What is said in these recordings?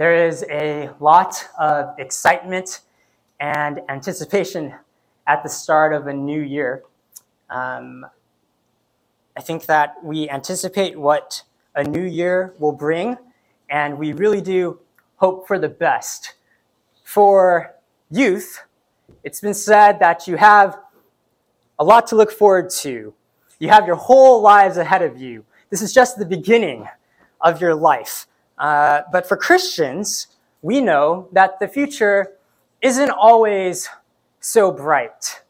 There is a lot of excitement and anticipation at the start of a new year. I think that we anticipate what a new year will bring, and we really do hope for the best. For youth, it's been said that you have a lot to look forward to. You have your whole lives ahead of you. This is just the beginning of your life. But for Christians, we know that the future isn't always so bright.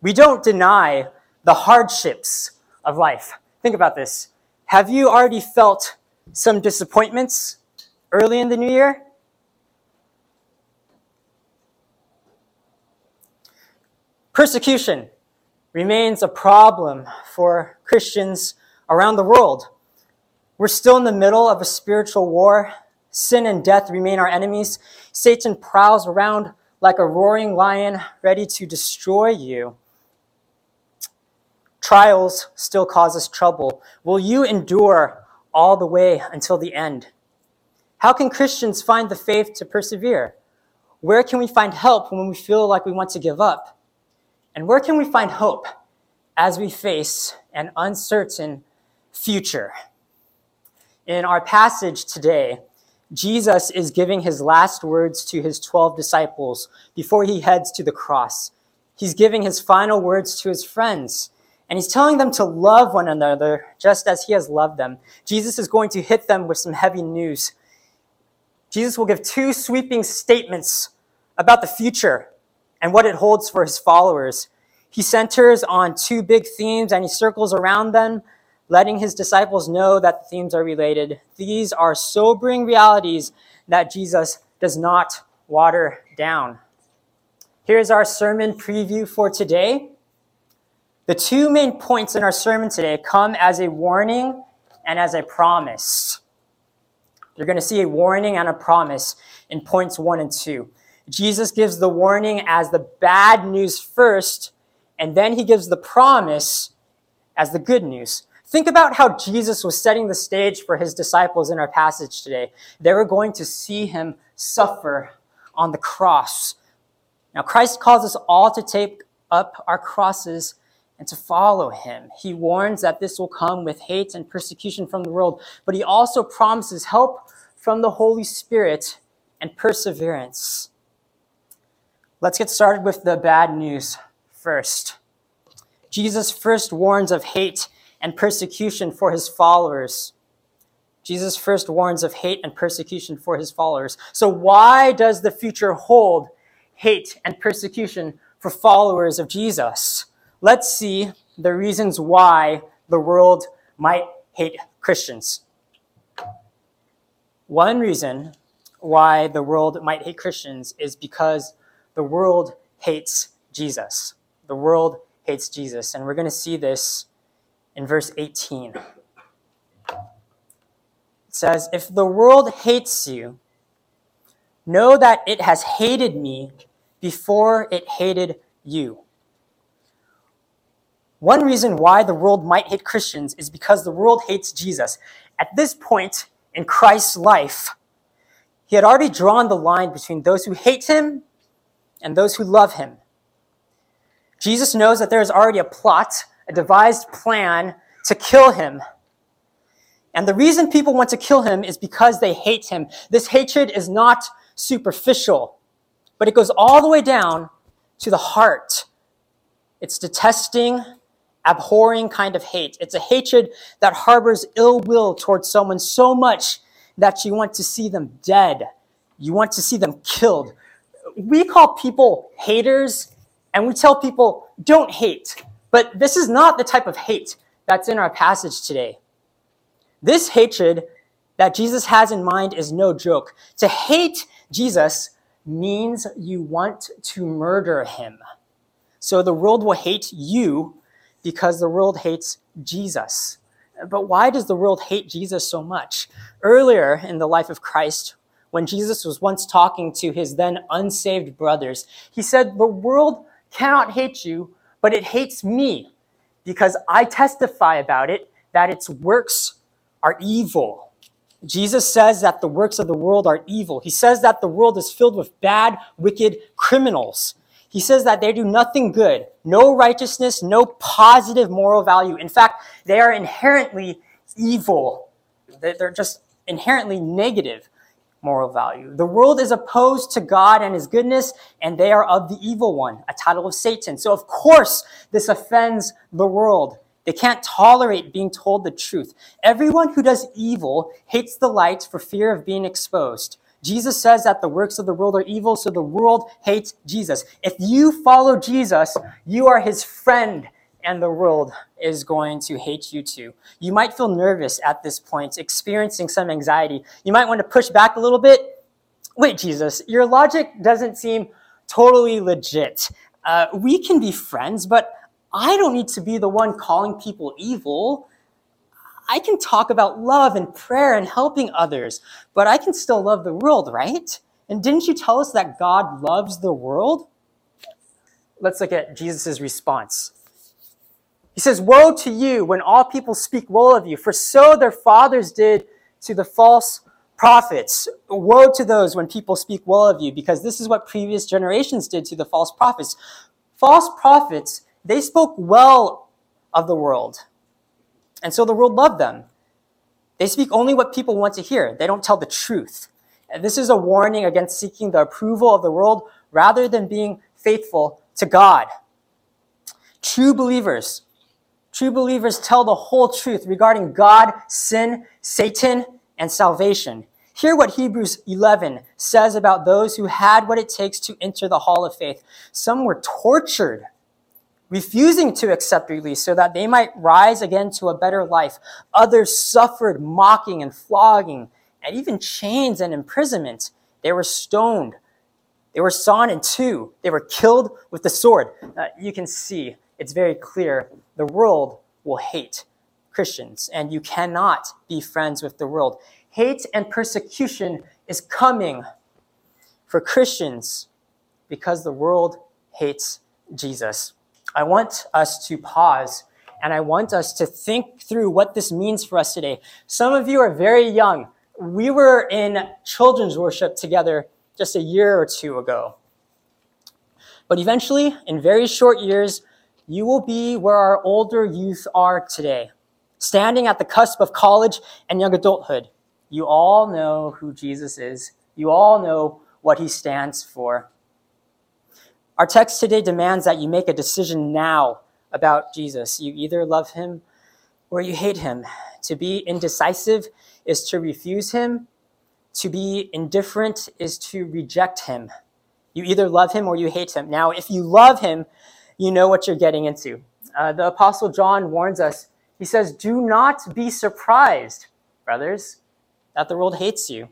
We don't deny the hardships of life. Think about this. Have you already felt some disappointments early in the new year? Persecution remains a problem for Christians around the world. We're still in the middle of a spiritual war. Sin and death remain our enemies. Satan prowls around like a roaring lion, ready to destroy you. Trials still cause us trouble. Will you endure all the way until the end? How can Christians find the faith to persevere? Where can we find help when we feel like we want to give up? And where can we find hope as we face an uncertain future? In our passage today, Jesus is giving his last words to his 12 disciples before he heads to the cross. He's giving his final words to his friends, and he's telling them to love one another just as he has loved them. Jesus is going to hit them with some heavy news. Jesus will give two sweeping statements about the future and what it holds for his followers. He centers on two big themes, and he circles around them, letting his disciples know that the themes are related. These are sobering realities that Jesus does not water down. Here's our sermon preview for today. The two main points in our sermon today come as a warning and as a promise. You're going to see a warning and a promise in points 1 and 2. Jesus gives the warning as the bad news first, and then he gives the promise as the good news. Think about how Jesus was setting the stage for his disciples in our passage today. They were going to see him suffer on the cross. Now, Christ calls us all to take up our crosses and to follow him. He warns that this will come with hate and persecution from the world, but he also promises help from the Holy Spirit and perseverance. Let's get started with the bad news first. Jesus first warns of hate and persecution for his followers. So why does the future hold hate and persecution for followers of Jesus? Let's see the reasons why the world might hate Christians. One reason why the world might hate Christians is because the world hates Jesus. The world hates Jesus. And we're going to see this in verse 18. It says, "If the world hates you, know that it has hated me before it hated you." One reason why the world might hate Christians is because the world hates Jesus. At this point in Christ's life, he had already drawn the line between those who hate him and those who love him. Jesus knows that there is already a plot, a devised plan to kill him. And the reason people want to kill him is because they hate him. This hatred is not superficial, but it goes all the way down to the heart. It's detesting, abhorring kind of hate. It's a hatred that harbors ill will towards someone so much that you want to see them dead. You want to see them killed. We call people haters, and we tell people, don't hate. But this is not the type of hate that's in our passage today. This hatred that Jesus has in mind is no joke. To hate Jesus means you want to murder him. So the world will hate you because the world hates Jesus. But why does the world hate Jesus so much? Earlier in the life of Christ, when Jesus was once talking to his then unsaved brothers, he said, "The world cannot hate you, but it hates me because I testify about it that its works are evil." Jesus says that the works of the world are evil. He says that the world is filled with bad, wicked criminals. He says that they do nothing good, no righteousness, no positive moral value. In fact, they are inherently evil. They're just inherently negative moral value. The world is opposed to God and his goodness, and they are of the evil one, a title of Satan. So of course, this offends the world. They can't tolerate being told the truth. Everyone who does evil hates the light for fear of being exposed. Jesus says that the works of the world are evil, so the world hates Jesus. If you follow Jesus, you are his friend, and the world is going to hate you too. You might feel nervous at this point, experiencing some anxiety. You might want to push back a little bit. Wait, Jesus, your logic doesn't seem totally legit. We can be friends, but I don't need to be the one calling people evil. I can talk about love and prayer and helping others, but I can still love the world, right? And didn't you tell us that God loves the world? Let's look at Jesus' response. He says, "Woe to you when all people speak well of you, for so their fathers did to the false prophets. Woe to those when people speak well of you, because this is what previous generations did to the false prophets." False prophets, they spoke well of the world, and so the world loved them. They speak only what people want to hear. They don't tell the truth. And this is a warning against seeking the approval of the world rather than being faithful to God. True believers tell the whole truth regarding God, sin, Satan, and salvation. Hear what Hebrews 11 says about those who had what it takes to enter the hall of faith. Some were tortured, refusing to accept release so that they might rise again to a better life. Others suffered mocking and flogging and even chains and imprisonment. They were stoned. They were sawn in two. They were killed with the sword. You can see it's very clear the world will hate Christians, and you cannot be friends with the world. Hate and persecution is coming for Christians because the world hates Jesus. I want us to pause, and I want us to think through what this means for us today. Some of you are very young. We were in children's worship together just a year or two ago. But eventually, in very short years, you will be where our older youth are today, standing at the cusp of college and young adulthood. You all know who Jesus is. You all know what he stands for. Our text today demands that you make a decision now about Jesus. You either love him or you hate him. To be indecisive is to refuse him. To be indifferent is to reject him. You either love him or you hate him. Now, if you love him, you know what you're getting into. The Apostle John warns us. He says, "Do not be surprised, brothers, that the world hates you."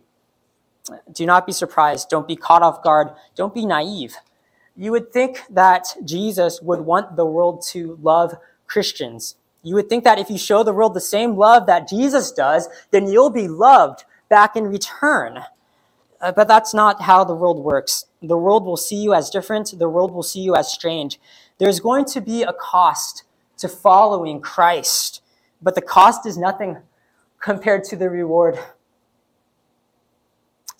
Do not be surprised. Don't be caught off guard. Don't be naive. You would think that Jesus would want the world to love Christians. You would think that if you show the world the same love that Jesus does, then you'll be loved back in return. But that's not how the world works. The world will see you as different. The world will see you as strange. There's going to be a cost to following Christ, but the cost is nothing compared to the reward.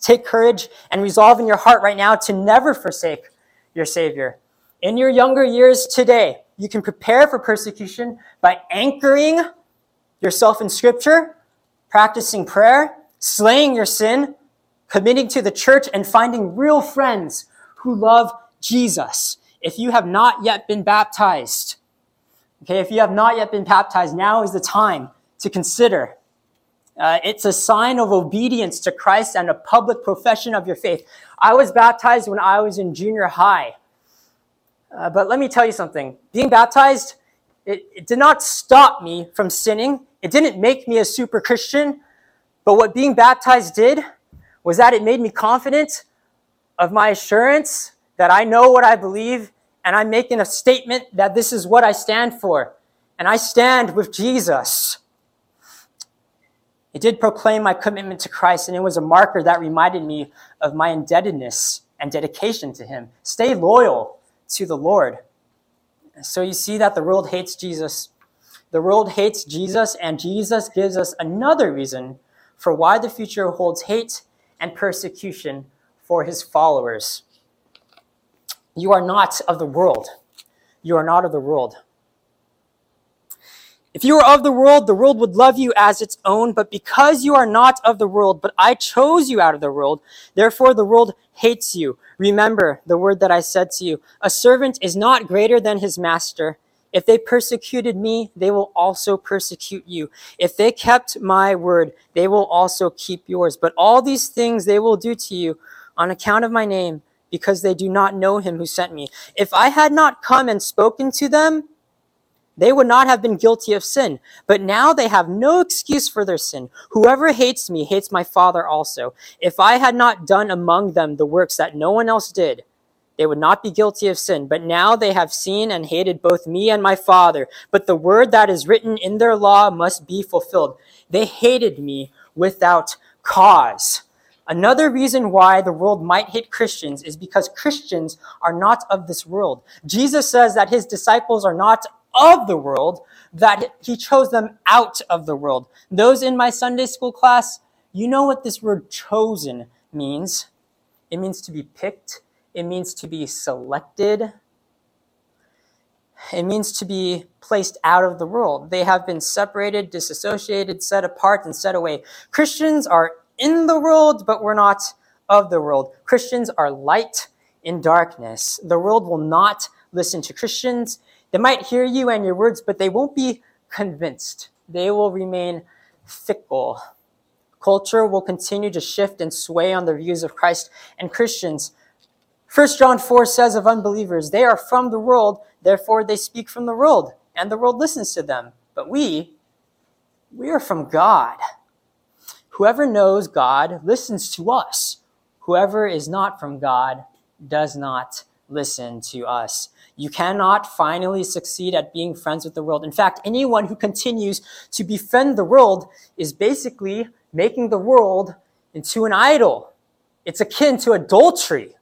Take courage and resolve in your heart right now to never forsake your Savior. In your younger years today, you can prepare for persecution by anchoring yourself in Scripture, practicing prayer, slaying your sin, committing to the church, and finding real friends who love Jesus. If you have not yet been baptized, now is the time to consider. It's a sign of obedience to Christ and a public profession of your faith. I was baptized when I was in junior high. But let me tell you something. Being baptized, it did not stop me from sinning. It didn't make me a super Christian. But what being baptized did was that it made me confident of my assurance that I know what I believe, and I'm making a statement that this is what I stand for. And I stand with Jesus. It did proclaim my commitment to Christ, and it was a marker that reminded me of my indebtedness and dedication to him. Stay loyal to the Lord. So you see that the world hates Jesus. The world hates Jesus, and Jesus gives us another reason for why the future holds hate and persecution for his followers. You are not of the world. You are not of the world. If you were of the world would love you as its own, but because you are not of the world, but I chose you out of the world, therefore the world hates you. Remember the word that I said to you, a servant is not greater than his master. If they persecuted me, they will also persecute you. If they kept my word, they will also keep yours. But all these things they will do to you on account of my name, because they do not know him who sent me. If I had not come and spoken to them, they would not have been guilty of sin, but now they have no excuse for their sin. Whoever hates me hates my Father also. If I had not done among them the works that no one else did, they would not be guilty of sin. But now they have seen and hated both me and my Father. But the word that is written in their law must be fulfilled. They hated me without cause. Another reason why the world might hate Christians is because Christians are not of this world. Jesus says that his disciples are not of the world, that he chose them out of the world. Those in my Sunday school class, you know what this word chosen means. It means to be picked. It means to be selected. It means to be placed out of the world. They have been separated, disassociated, set apart, and set away. Christians are in the world, but we're not of the world. Christians are light in darkness. The world will not listen to Christians. They might hear you and your words, but they won't be convinced. They will remain fickle. Culture will continue to shift and sway on the views of Christ and Christians. 1 John 4 says of unbelievers, they are from the world, therefore they speak from the world, and the world listens to them. But we are from God. Whoever knows God listens to us. Whoever is not from God does not listen to us. You cannot finally succeed at being friends with the world. In fact, anyone who continues to befriend the world is basically making the world into an idol. It's akin to adultery.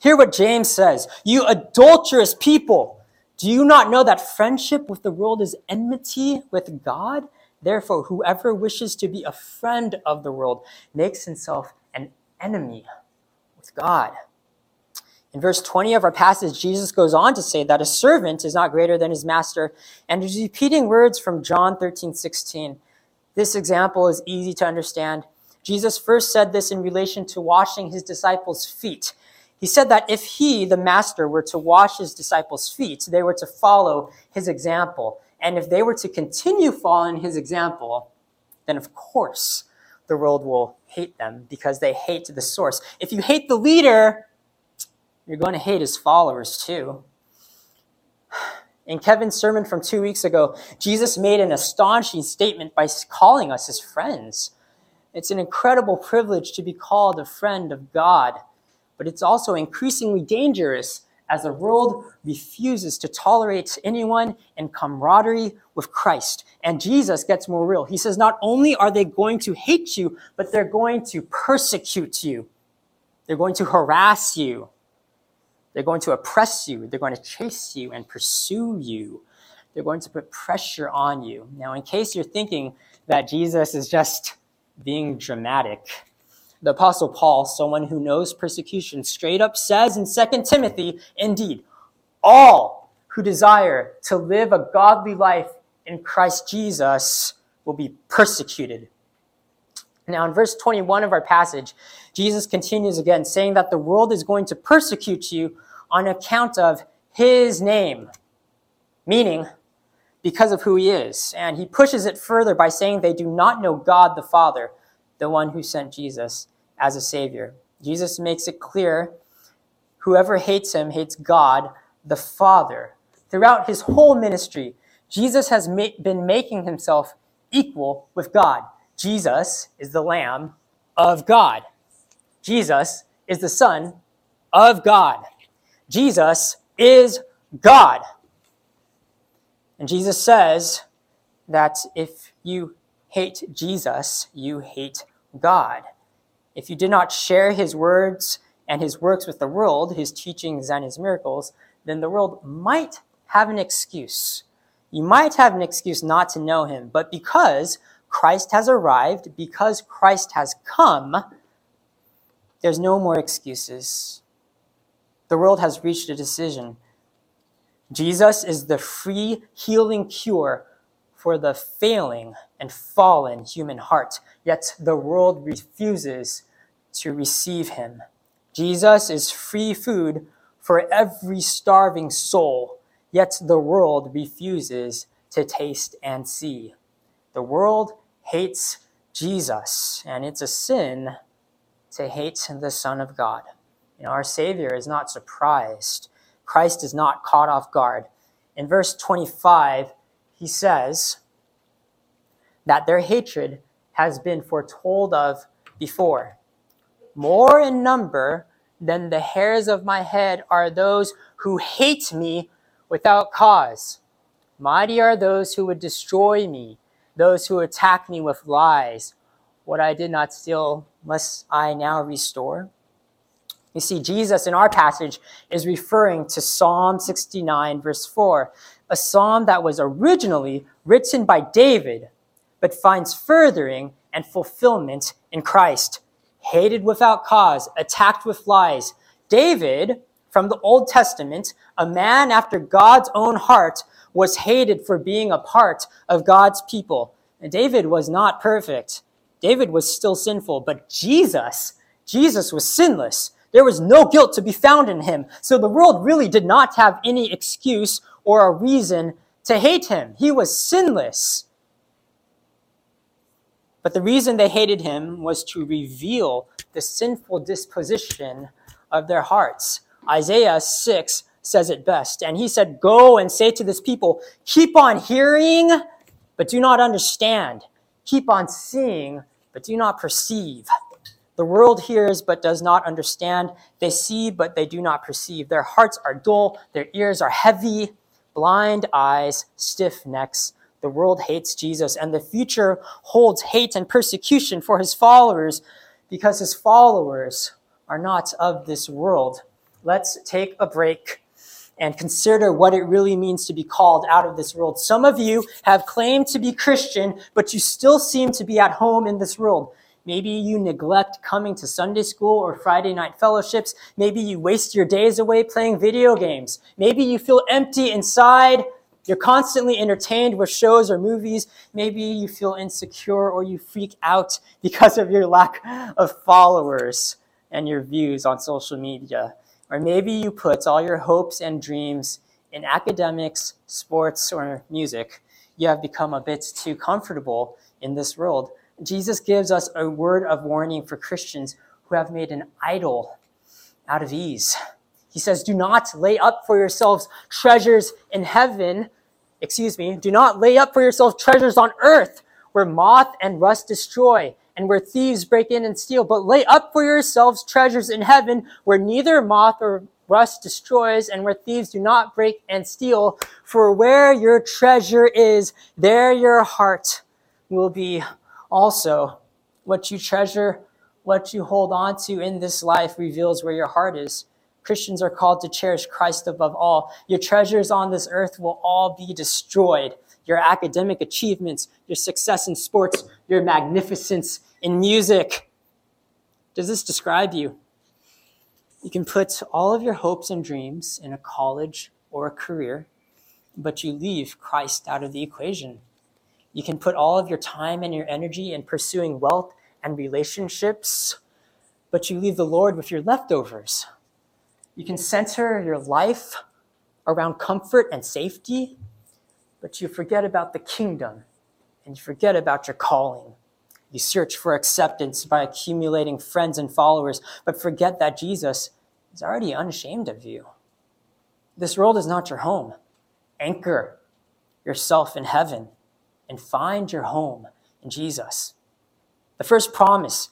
Hear what James says. You adulterous people, do you not know that friendship with the world is enmity with God? Therefore, whoever wishes to be a friend of the world makes himself an enemy with God. In verse 20 of our passage, Jesus goes on to say that a servant is not greater than his master, and is repeating words from John 13:16. This example is easy to understand. Jesus first said this in relation to washing his disciples' feet. He said that if he, the master, were to wash his disciples' feet, they were to follow his example. And if they were to continue following his example, then of course the world will hate them because they hate the source. If you hate the leader, you're going to hate his followers too. In Kevin's sermon from 2 weeks ago, Jesus made an astonishing statement by calling us his friends. It's an incredible privilege to be called a friend of God, but it's also increasingly dangerous as the world refuses to tolerate anyone in camaraderie with Christ. And Jesus gets more real. He says, not only are they going to hate you, but they're going to persecute you. They're going to harass you. They're going to oppress you. They're going to chase you and pursue you. They're going to put pressure on you. Now, in case you're thinking that Jesus is just being dramatic, the Apostle Paul, someone who knows persecution, straight up says in 2 Timothy, indeed, all who desire to live a godly life in Christ Jesus will be persecuted. Now, in verse 21 of our passage, Jesus continues again, saying that the world is going to persecute you on account of his name, meaning because of who he is. And he pushes it further by saying they do not know God the Father, the one who sent Jesus as a savior. Jesus makes it clear whoever hates him hates God the Father. Throughout his whole ministry, Jesus has been making himself equal with God. Jesus is the Lamb of God. Jesus is the Son of God. Jesus is God. And Jesus says that if you hate Jesus, you hate God. If you did not share his words and his works with the world, his teachings and his miracles, then the world might have an excuse. You might have an excuse not to know him, but because Christ has arrived, because Christ has come, there's no more excuses. The world has reached a decision. Jesus is the free healing cure for the failing and fallen human heart, yet the world refuses to receive him. Jesus is free food for every starving soul, yet the world refuses to taste and see. The world hates Jesus, and it's a sin to hate the Son of God. You know, our Savior is not surprised. Christ is not caught off guard. In verse 25, he says that their hatred has been foretold of before. More in number than the hairs of my head are those who hate me without cause. Mighty are those who would destroy me, those who attack me with lies. What I did not steal, must I now restore? You see, Jesus in our passage is referring to Psalm 69, verse 4, a psalm that was originally written by David, but finds furthering and fulfillment in Christ. Hated without cause, attacked with lies. David, from the Old Testament, a man after God's own heart, was hated for being a part of God's people. And David was not perfect. David was still sinful, but Jesus was sinless. There was no guilt to be found in him. So the world really did not have any excuse or a reason to hate him. He was sinless. But the reason they hated him was to reveal the sinful disposition of their hearts. Isaiah 6 says it best. And he said, "Go and say to this people, keep on hearing, but do not understand. Keep on seeing, but do not perceive. The world hears, but does not understand. They see, but they do not perceive. Their hearts are dull. Their ears are heavy. Blind eyes, stiff necks. The world hates Jesus, and the future holds hate and persecution for his followers, because his followers are not of this world." Let's take a break and consider what it really means to be called out of this world. Some of you have claimed to be Christian, but you still seem to be at home in this world. Maybe you neglect coming to Sunday school or Friday night fellowships. Maybe you waste your days away playing video games. Maybe you feel empty inside. You're constantly entertained with shows or movies. Maybe you feel insecure or you freak out because of your lack of followers and your views on social media. Or maybe you put all your hopes and dreams in academics, sports, or music. You have become a bit too comfortable in this world. Jesus gives us a word of warning for Christians who have made an idol out of ease. He says, do not lay up for yourselves treasures on earth, where moth and rust destroy, and where thieves break in and steal. But lay up for yourselves treasures in heaven, where neither moth or rust destroys, and where thieves do not break and steal. For where your treasure is, there your heart will be also. What you treasure, what you hold on to in this life reveals where your heart is. Christians are called to cherish Christ above all. Your treasures on this earth will all be destroyed. Your academic achievements, your success in sports, your magnificence in music. Does this describe you? You can put all of your hopes and dreams in a college or a career, but you leave Christ out of the equation. You can put all of your time and your energy in pursuing wealth and relationships, but you leave the Lord with your leftovers. You can center your life around comfort and safety, but you forget about the kingdom and you forget about your calling. You search for acceptance by accumulating friends and followers, but forget that Jesus is already unashamed of you. This world is not your home. Anchor yourself in heaven and find your home in Jesus. The first promise,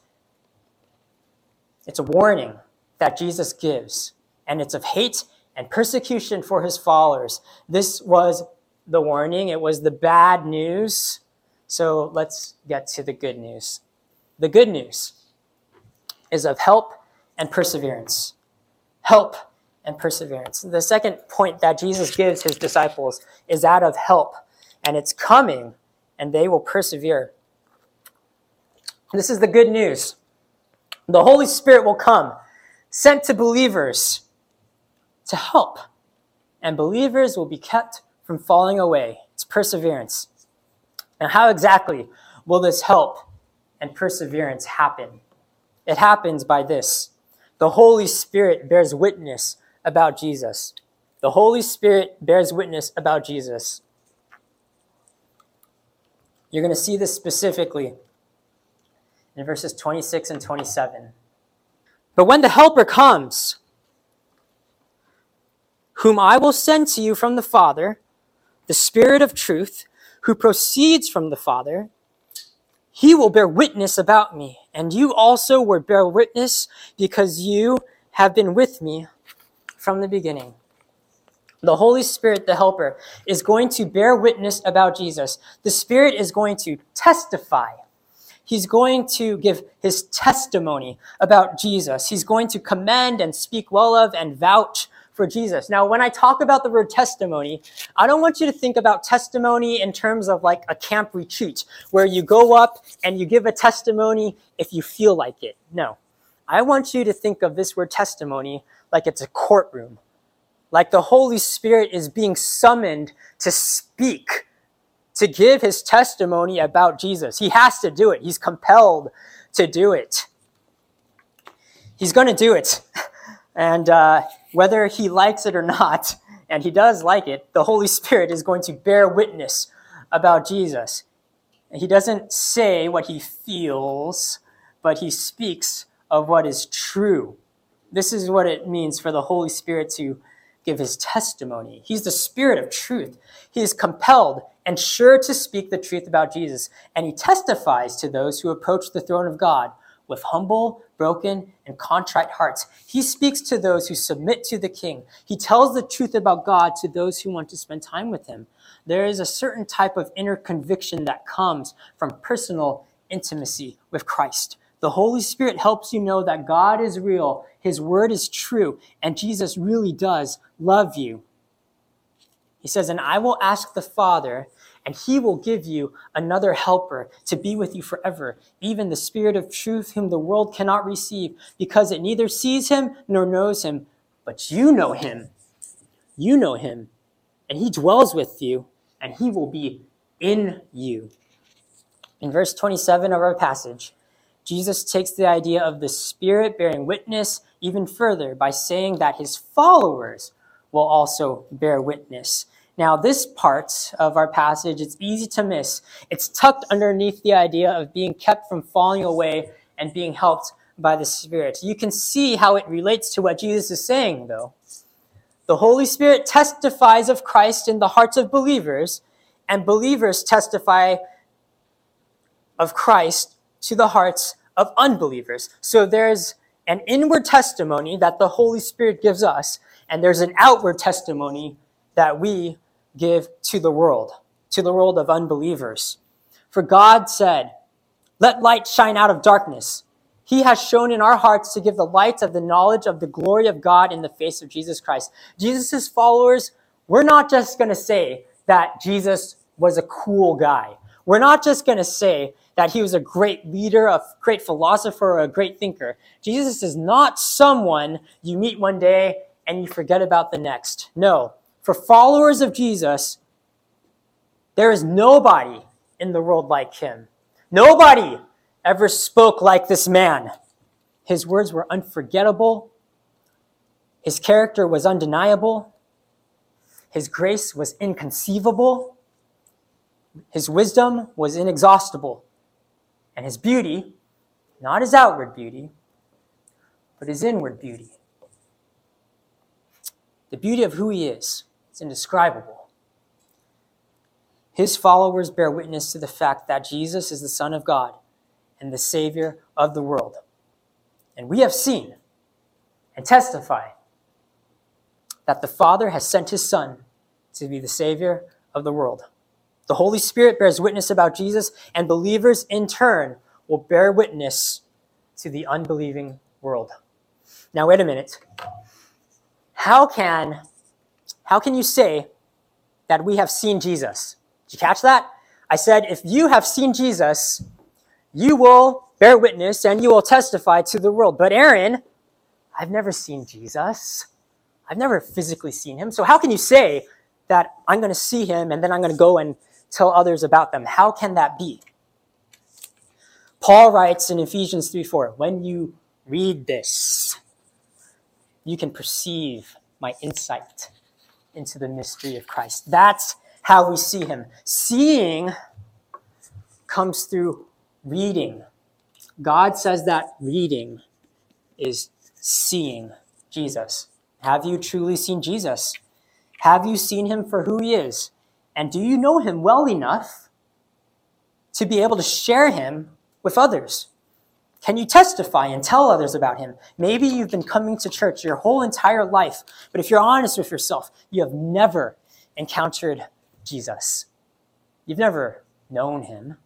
it's a warning that Jesus gives, and it's of hate and persecution for his followers. This was the warning. It was the bad news. So let's get to the good news. The good news is of help and perseverance. Help and perseverance. The second point that Jesus gives his disciples is that of help, and it's coming, and they will persevere. This is the good news. The Holy Spirit will come, sent to believers to help, and believers will be kept from falling away. It's perseverance. And how exactly will this help and perseverance happen? It happens by this. The Holy Spirit bears witness about Jesus. The Holy Spirit bears witness about Jesus. You're going to see this specifically in verses 26 and 27. But when the Helper comes, whom I will send to you from the Father, the Spirit of truth, who proceeds from the Father, he will bear witness about me, and you also will bear witness because you have been with me from the beginning. The Holy Spirit, the Helper, is going to bear witness about Jesus. The Spirit is going to testify. He's going to give his testimony about Jesus. He's going to commend and speak well of and vouch for Jesus. Now, when I talk about the word testimony, I don't want you to think about testimony in terms of like a camp retreat where you go up and you give a testimony if you feel like it. No, I want you to think of this word testimony like it's a courtroom, like the Holy Spirit is being summoned to speak, to give his testimony about Jesus. He has to do it. He's compelled to do it. He's going to do it. And whether he likes it or not, and he does like it, the Holy Spirit is going to bear witness about Jesus. And he doesn't say what he feels, but he speaks of what is true. This is what it means for the Holy Spirit to give his testimony. He's the Spirit of truth. He is compelled and sure to speak the truth about Jesus, and he testifies to those who approach the throne of God with humble, broken, and contrite hearts. He speaks to those who submit to the King. He tells the truth about God to those who want to spend time with him. There is a certain type of inner conviction that comes from personal intimacy with Christ. The Holy Spirit helps you know that God is real, his word is true, and Jesus really does love you. He says, and I will ask the Father, and he will give you another helper to be with you forever, even the Spirit of truth, whom the world cannot receive, because it neither sees him nor knows him. But you know him. You know him. And he dwells with you, and he will be in you. In verse 27 of our passage, Jesus takes the idea of the Spirit bearing witness even further by saying that his followers will also bear witness. Now, this part of our passage, it's easy to miss. It's tucked underneath the idea of being kept from falling away and being helped by the Spirit. You can see how it relates to what Jesus is saying, though. The Holy Spirit testifies of Christ in the hearts of believers, and believers testify of Christ to the hearts of unbelievers. So there's an inward testimony that the Holy Spirit gives us, and there's an outward testimony that we give to the world of unbelievers. For God said, let light shine out of darkness. He has shown in our hearts to give the light of the knowledge of the glory of God in the face of Jesus Christ. Jesus' followers, we're not just going to say that Jesus was a cool guy. We're not just going to say that he was a great leader, a great philosopher, or a great thinker. Jesus is not someone you meet one day and you forget about the next. No. For followers of Jesus, there is nobody in the world like him. Nobody ever spoke like this man. His words were unforgettable. His character was undeniable. His grace was inconceivable. His wisdom was inexhaustible. And his beauty, not his outward beauty, but his inward beauty, the beauty of who he is, it's indescribable. His followers bear witness to the fact that Jesus is the Son of God and the Savior of the world. And we have seen and testify that the Father has sent his Son to be the Savior of the world. The Holy Spirit bears witness about Jesus, and believers in turn will bear witness to the unbelieving world. Now, wait a minute. How can you say that we have seen Jesus? Did you catch that? I said, if you have seen Jesus, you will Bear witness, and you will testify to the world. But Aaron, I've never seen Jesus. I've never physically seen him. So how can you say that I'm going to see him and then I'm going to go and tell others about them? How can that be? Paul writes in Ephesians 3:4, when you read this, you can perceive my insight into the mystery of Christ. That's how we see him. Seeing comes through reading. God says that reading is seeing Jesus. Have you truly seen Jesus? Have you seen him for who he is? And do you know him well enough to be able to share him with others? Can you testify and tell others about him? Maybe you've been coming to church your whole entire life, but if you're honest with yourself, you have never encountered Jesus. You've never known him.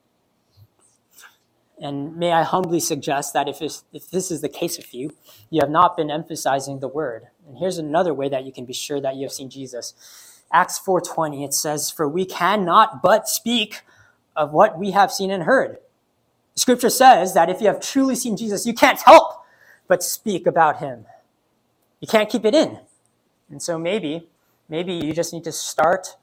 And may I humbly suggest that if this is the case with you, you have not been emphasizing the word. And here's another way that you can be sure that you have seen Jesus. Acts 4:20, it says, "For we cannot but speak of what we have seen and heard." Scripture says that if you have truly seen Jesus, you can't help but speak about him. You can't keep it in. And so maybe you just need to start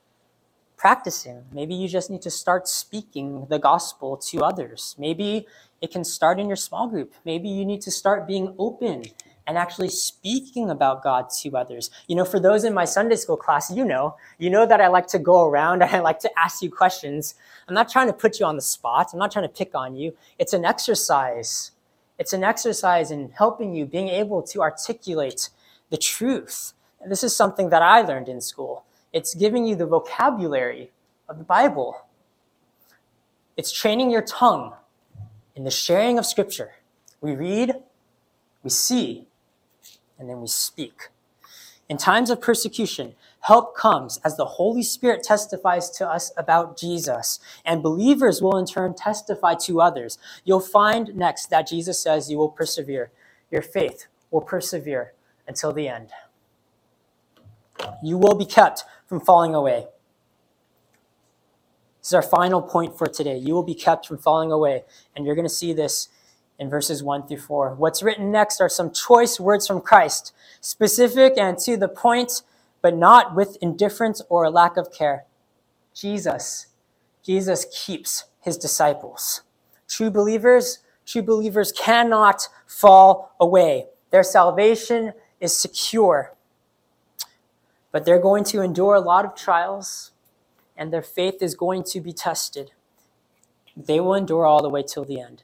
practicing. Maybe you just need to start speaking the gospel to others. Maybe it can start in your small group. Maybe you need to start being open and actually speaking about God to others. You know, for those in my Sunday school class, you know that I like to go around and I like to ask you questions. I'm not trying to put you on the spot. I'm not trying to pick on you. It's an exercise. It's an exercise in helping you being able to articulate the truth. And this is something that I learned in school. It's giving you the vocabulary of the Bible. It's training your tongue in the sharing of Scripture. We read, we see, and then we speak. In times of persecution, help comes as the Holy Spirit testifies to us about Jesus, and believers will in turn testify to others. You'll find next that Jesus says you will persevere. Your faith will persevere until the end. You will be kept from falling away. This is our final point for today. You will be kept from falling away, and you're going to see this in verses 1-4. What's written next are some choice words from Christ, specific and to the point, but not with indifference or lack of care. Jesus keeps his disciples. True believers cannot fall away. Their salvation is secure, but they're going to endure a lot of trials, and their faith is going to be tested. They will endure all the way till the end.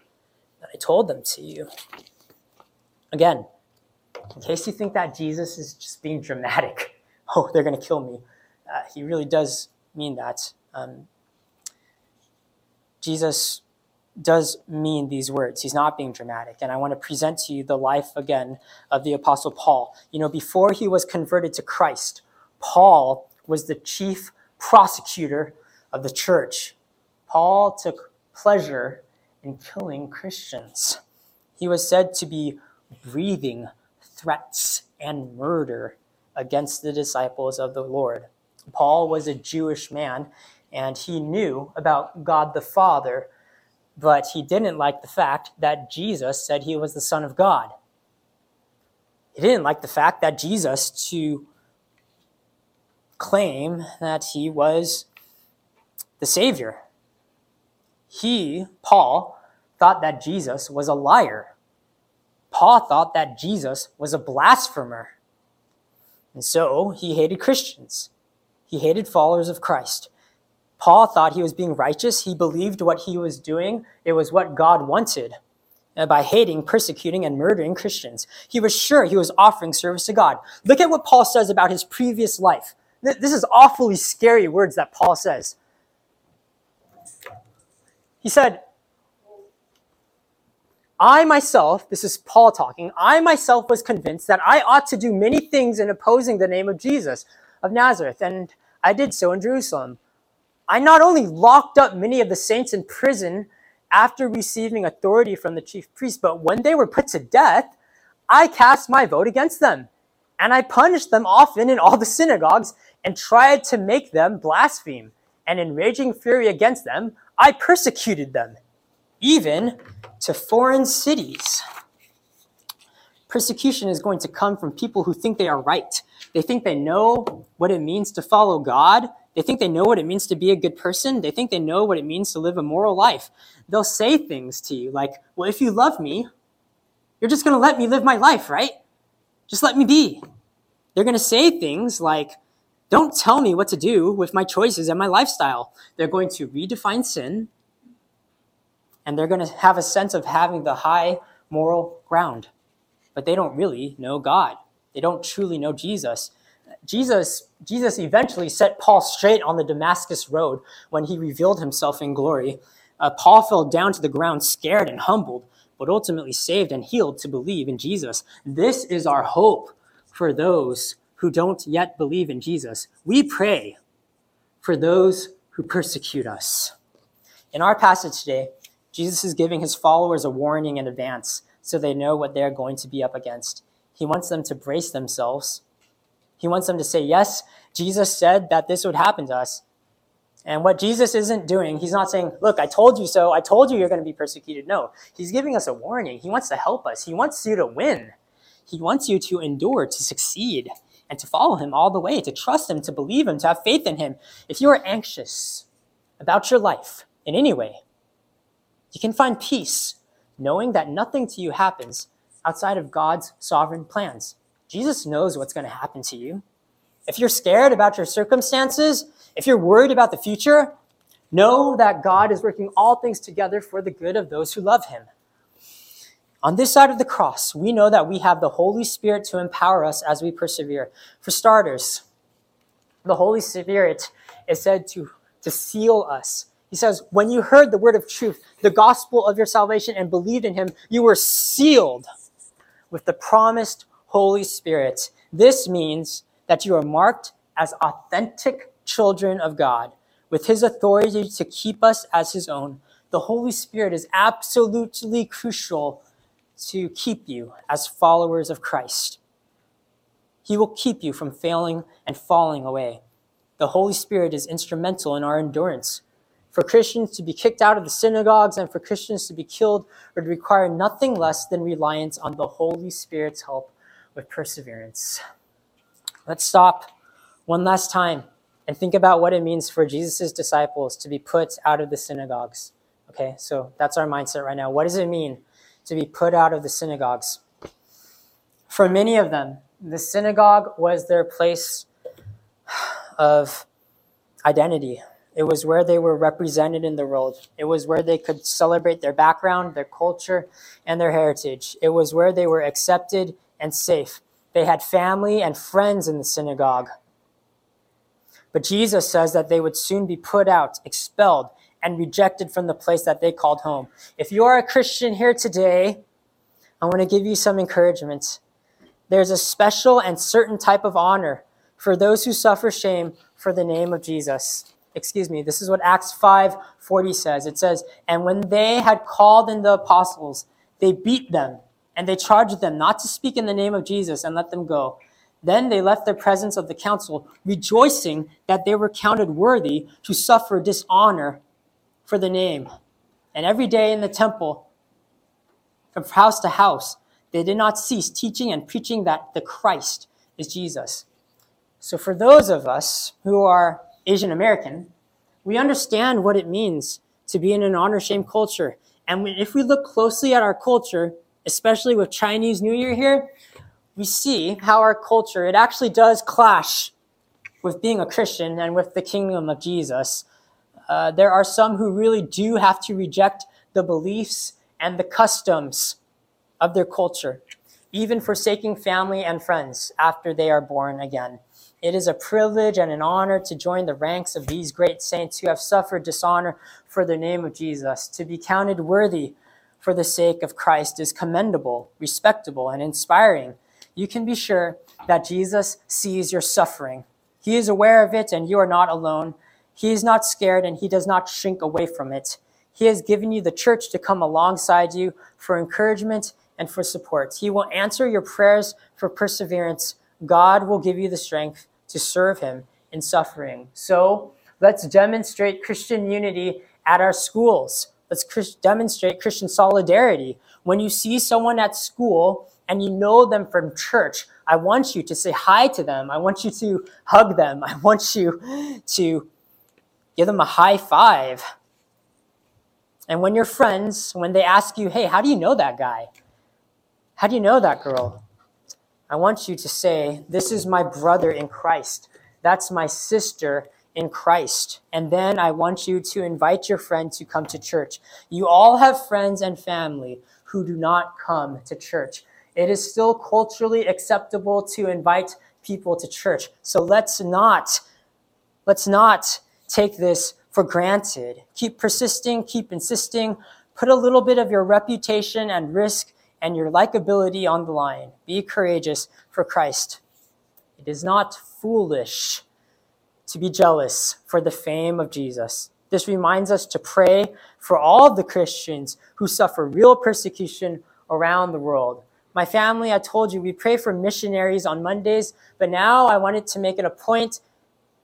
I told them to you. Again, in case you think that Jesus is just being dramatic, oh, they're going to kill me, he really does mean that. Jesus does mean these words. He's not being dramatic. And I want to present to you the life again of the Apostle Paul. You know, before he was converted to Christ, Paul was the chief prosecutor of the church. Paul took pleasure in killing Christians. He was said to be breathing threats and murder against the disciples of the Lord. Paul was a Jewish man, and he knew about God the Father, but he didn't like the fact that Jesus said he was the Son of God. He didn't like the fact that Jesus to claim that he was the Savior. He, Paul, thought that Jesus was a liar. Paul thought that Jesus was a blasphemer. And so he hated Christians. He hated followers of Christ. Paul thought he was being righteous. He believed what he was doing. It was what God wanted. And by hating, persecuting, and murdering Christians, he was sure he was offering service to God. Look at what Paul says about his previous life. This is awfully scary words that Paul says. He said, I myself, this is Paul talking, I myself was convinced that I ought to do many things in opposing the name of Jesus of Nazareth, and I did so in Jerusalem. I not only locked up many of the saints in prison after receiving authority from the chief priests, but when they were put to death, I cast my vote against them, and I punished them often in all the synagogues and tried to make them blaspheme. And in raging fury against them, I persecuted them, even to foreign cities. Persecution is going to come from people who think they are right. They think they know what it means to follow God. They think they know what it means to be a good person. They think they know what it means to live a moral life. They'll say things to you like, well, if you love me, you're just going to let me live my life, right? Just let me be. They're going to say things like, don't tell me what to do with my choices and my lifestyle. They're going to redefine sin, and they're going to have a sense of having the high moral ground. But they don't really know God. They don't truly know Jesus. Jesus eventually set Paul straight on the Damascus road when he revealed himself in glory. Paul fell down to the ground scared and humbled, but ultimately saved and healed to believe in Jesus. This is our hope for those who don't yet believe in Jesus. We pray for those who persecute us. In our passage today, Jesus is giving his followers a warning in advance so they know what they're going to be up against. He wants them to brace themselves. He wants them to say, yes, Jesus said that this would happen to us. And what Jesus isn't doing, he's not saying, look, I told you so. I told you you're going to be persecuted. No, he's giving us a warning. He wants to help us. He wants you to win. He wants you to endure, to succeed, and to follow him all the way, to trust him, to believe him, to have faith in him. If you are anxious about your life in any way, you can find peace knowing that nothing to you happens outside of God's sovereign plans. Jesus knows what's going to happen to you. If you're scared about your circumstances, if you're worried about the future, know that God is working all things together for the good of those who love him. On this side of the cross, we know that we have the Holy Spirit to empower us as we persevere. For starters, the Holy Spirit is said to seal us. He says, when you heard the word of truth, the gospel of your salvation, and believed in him, you were sealed with the promised Holy Spirit. This means that you are marked as authentic children of God, with his authority to keep us as his own. The Holy Spirit is absolutely crucial to keep you as followers of Christ. He will keep you from failing and falling away. The Holy Spirit is instrumental in our endurance. For Christians to be kicked out of the synagogues and for Christians to be killed would require nothing less than reliance on the Holy Spirit's help with perseverance. Let's stop one last time and think about what it means for Jesus' disciples to be put out of the synagogues. Okay, so that's our mindset right now. What does it mean to be put out of the synagogues? For many of them, the synagogue was their place of identity. It was where they were represented in the world. It was where they could celebrate their background, their culture, and their heritage. It was where they were accepted and safe. They had family and friends in the synagogue. But Jesus says that they would soon be put out, expelled, and rejected from the place that they called home. If you are a Christian here today, I want to give you some encouragement. There's a special and certain type of honor for those who suffer shame for the name of Jesus. This is what Acts 5:40 says. It says, and when they had called in the apostles, they beat them, and they charged them not to speak in the name of Jesus and let them go. Then they left the presence of the council, rejoicing that they were counted worthy to suffer dishonor for the name. And every day in the temple, from house to house, they did not cease teaching and preaching that the Christ is Jesus. So for those of us who are Asian American, we understand what it means to be in an honor-shame culture. And if we look closely at our culture, especially with Chinese New Year here, we see how our culture, it actually does clash with being a Christian and with the kingdom of Jesus. There are some who really do have to reject the beliefs and the customs of their culture, even forsaking family and friends after they are born again. It is a privilege and an honor to join the ranks of these great saints who have suffered dishonor for the name of Jesus, to be counted worthy for the sake of Christ is commendable, respectable, and inspiring, you can be sure that Jesus sees your suffering. He is aware of it, and you are not alone. He is not scared, and he does not shrink away from it. He has given you the church to come alongside you for encouragement and for support. He will answer your prayers for perseverance. God will give you the strength to serve him in suffering. So let's demonstrate Christian unity at our schools. Let's demonstrate Christian solidarity. When you see someone at school and you know them from church, I want you to say hi to them. I want you to hug them. I want you to give them a high five. And when your friends, when they ask you, hey, how do you know that guy? How do you know that girl? I want you to say, this is my brother in Christ. That's my sister in Christ. And then I want you to invite your friend to come to church. You all have friends and family who do not come to church. It is still culturally acceptable to invite people to church. So let's not take this for granted. Keep persisting, keep insisting. Put a little bit of your reputation and risk and your likability on the line. Be courageous for Christ. It is not foolish to be jealous for the fame of Jesus. This reminds us to pray for all of the Christians who suffer real persecution around the world. My family, I told you, we pray for missionaries on Mondays, but now I wanted to make it a point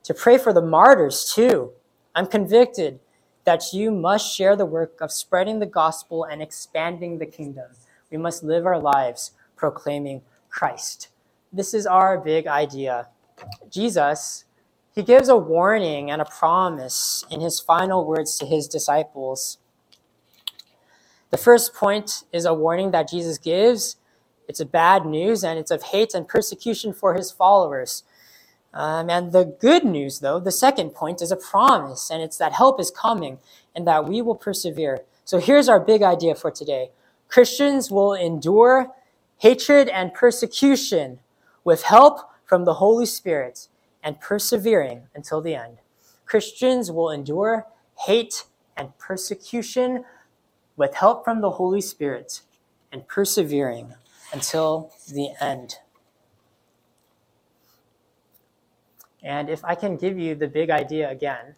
to pray for the martyrs too. I'm convicted that you must share the work of spreading the gospel and expanding the kingdom. We must live our lives proclaiming Christ. This is our big idea. Jesus, he gives a warning and a promise in his final words to his disciples. The first point is a warning that Jesus gives. It's bad news, and it's of hate and persecution for his followers. And the good news, though, the second point is a promise, and it's that help is coming and that we will persevere. So here's our big idea for today. Christians will endure hatred and persecution with help from the Holy Spirit and persevering until the end. Christians will endure hate and persecution with help from the Holy Spirit and persevering until the end. And if I can give you the big idea again,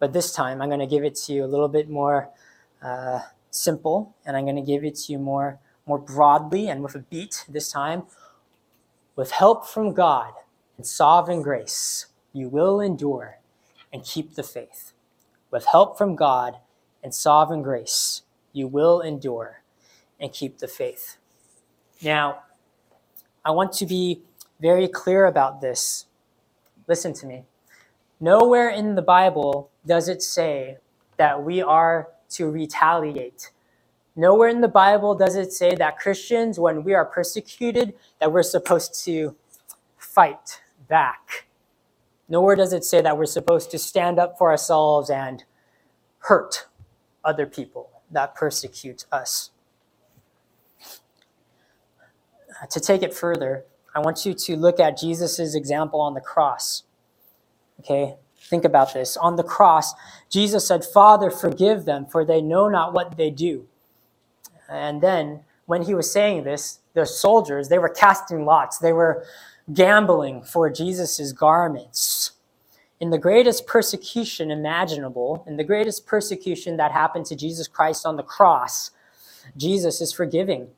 but this time I'm going to give it to you a little bit more simple, and I'm going to give it to you more broadly and with a beat this time. With help from God and sovereign grace, you will endure and keep the faith. With help from God and sovereign grace, you will endure and keep the faith. Now, I want to be very clear about this. Listen to me. Nowhere in the Bible does it say that we are to retaliate. Nowhere in the Bible does it say that Christians, when we are persecuted, that we're supposed to fight back. Nowhere does it say that we're supposed to stand up for ourselves and hurt other people that persecute us. To take it further, I want you to look at Jesus' example on the cross. Okay, think about this. On the cross, Jesus said, Father, forgive them, for they know not what they do. And then when he was saying this, the soldiers, they were casting lots. They were gambling for Jesus' garments. In the greatest persecution imaginable, in the greatest persecution that happened to Jesus Christ on the cross, Jesus is forgiving.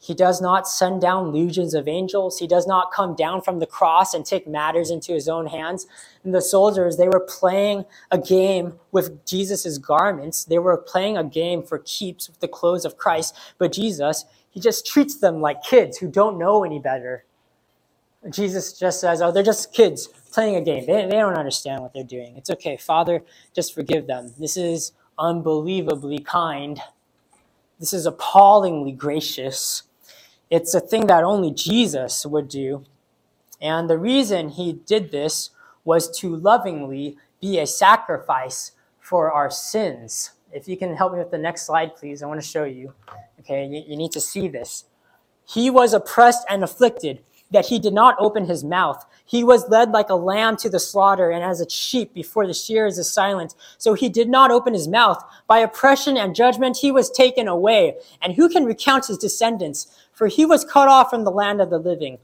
He does not send down legions of angels. He does not come down from the cross and take matters into his own hands. And the soldiers, they were playing a game with Jesus' garments. They were playing a game for keeps with the clothes of Christ. But Jesus, he just treats them like kids who don't know any better. Jesus just says, oh, they're just kids playing a game. They don't understand what they're doing. It's okay, Father, just forgive them. This is unbelievably kind. This is appallingly gracious. It's a thing that only Jesus would do. And the reason he did this was to lovingly be a sacrifice for our sins. If you can help me with the next slide, please. I want to show you. Okay, you need to see this. He was oppressed and afflicted, that he did not open his mouth. He was led like a lamb to the slaughter, and as a sheep before the shearers is silent. So he did not open his mouth. By oppression and judgment he was taken away. And who can recount his descendants? For he was cut off from the land of the living.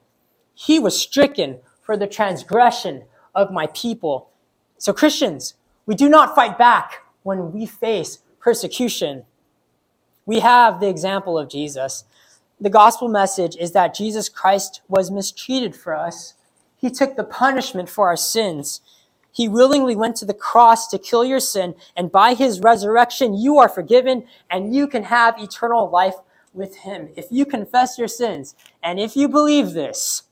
He was stricken for the transgression of my people. So Christians, we do not fight back when we face persecution. We have the example of Jesus. The gospel message is that Jesus Christ was mistreated for us. He took the punishment for our sins. He willingly went to the cross to kill your sin, and by his resurrection, you are forgiven and you can have eternal life with him if you confess your sins. And if you believe this,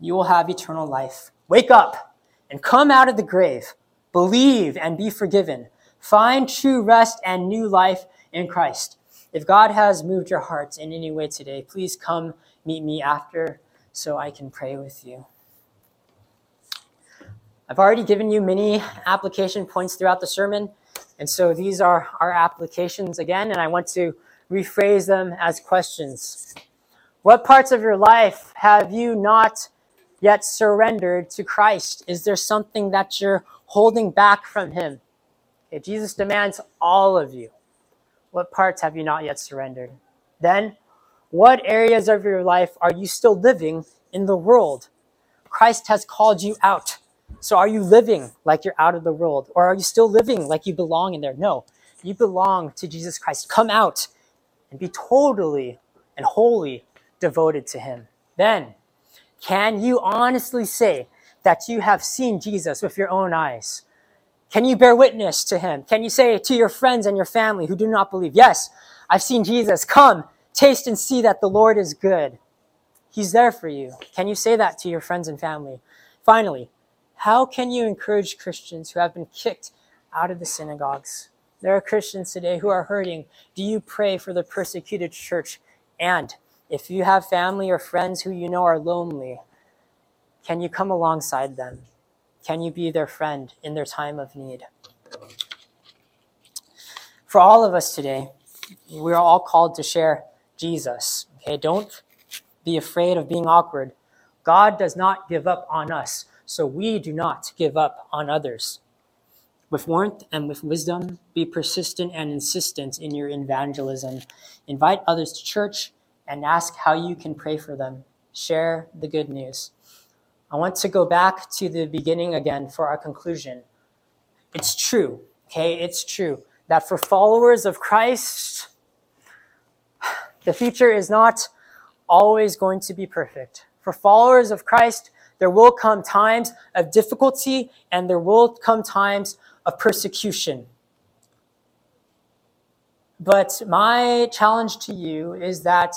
you will have eternal life. Wake up and come out of the grave. Believe and be forgiven. Find true rest and new life in Christ. If God has moved your hearts in any way today, please come meet me after so I can pray with you. I've already given you many application points throughout the sermon, and so these are our applications again, and I want to rephrase them as questions. What parts of your life have you not yet surrendered to Christ? Is there something that you're holding back from him? If Jesus demands all of you, what parts have you not yet surrendered? Then, what areas of your life are you still living in the world? Christ has called you out. So are you living like you're out of the world? Or are you still living like you belong in there? No, you belong to Jesus Christ. Come out and be totally and wholly devoted to him. Then, can you honestly say that you have seen Jesus with your own eyes? Can you bear witness to him? Can you say to your friends and your family who do not believe, yes, I've seen Jesus. Come, taste and see that the Lord is good. He's there for you. Can you say that to your friends and family? Finally, how can you encourage Christians who have been kicked out of the synagogues? There are Christians today who are hurting. Do you pray for the persecuted church? And if you have family or friends who you know are lonely, can you come alongside them? Can you be their friend in their time of need? For all of us today, we're all called to share Jesus. Okay, don't be afraid of being awkward. God does not give up on us, so we do not give up on others. With warmth and with wisdom, be persistent and insistent in your evangelism. Invite others to church and ask how you can pray for them. Share the good news. I want to go back to the beginning again for our conclusion. It's true, okay? It's true that for followers of Christ, the future is not always going to be perfect. For followers of Christ, there will come times of difficulty and there will come times of persecution. But my challenge to you is that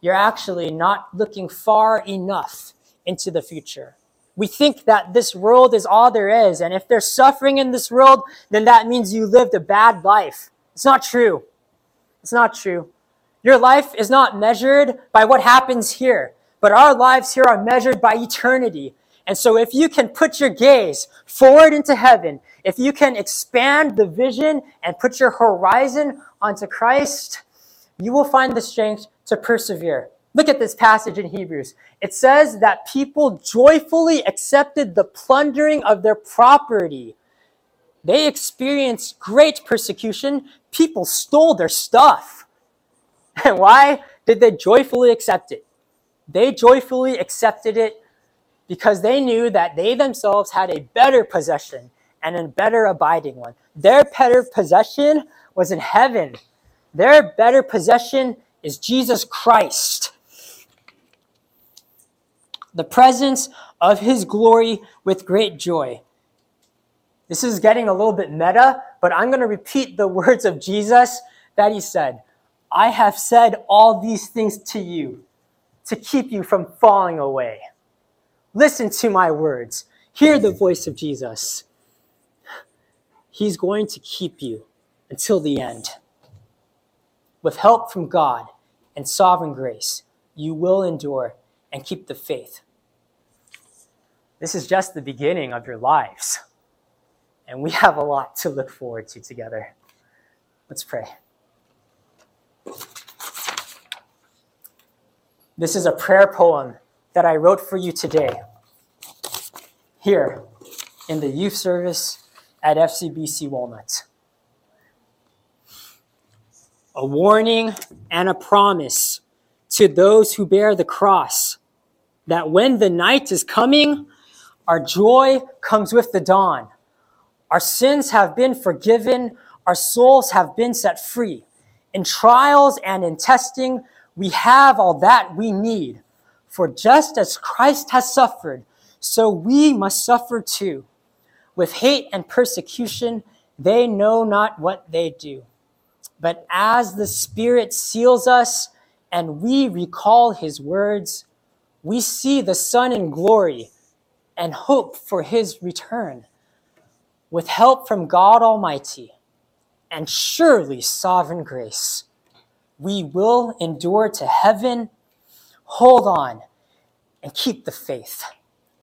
you're actually not looking far enough into the future. We think that this world is all there is, and if there's suffering in this world, then that means you lived a bad life. It's not true. It's not true. Your life is not measured by what happens here, but our lives here are measured by eternity. And so if you can put your gaze forward into heaven, if you can expand the vision and put your horizon onto Christ, you will find the strength to persevere. Look at this passage in Hebrews. It says that people joyfully accepted the plundering of their property. They experienced great persecution. People stole their stuff. And why did they joyfully accept it? They joyfully accepted it because they knew that they themselves had a better possession and a better abiding one. Their better possession was in heaven. Their better possession is Jesus Christ. The presence of his glory with great joy. This is getting a little bit meta, but I'm going to repeat the words of Jesus that he said. I have said all these things to you to keep you from falling away. Listen to my words. Hear the voice of Jesus. He's going to keep you until the end. With help from God and sovereign grace, you will endure and keep the faith. This is just the beginning of your lives, and we have a lot to look forward to together. Let's pray. This is a prayer poem that I wrote for you today, here in the youth service at FCBC Walnut. A warning and a promise to those who bear the cross, that when the night is coming, our joy comes with the dawn. Our sins have been forgiven. Our souls have been set free. In trials and in testing, we have all that we need. For just as Christ has suffered, so we must suffer too. With hate and persecution, they know not what they do. But as the Spirit seals us and we recall his words, we see the Son in glory and hope for his return. With help from God Almighty and surely sovereign grace, we will endure to heaven. Hold on and keep the faith.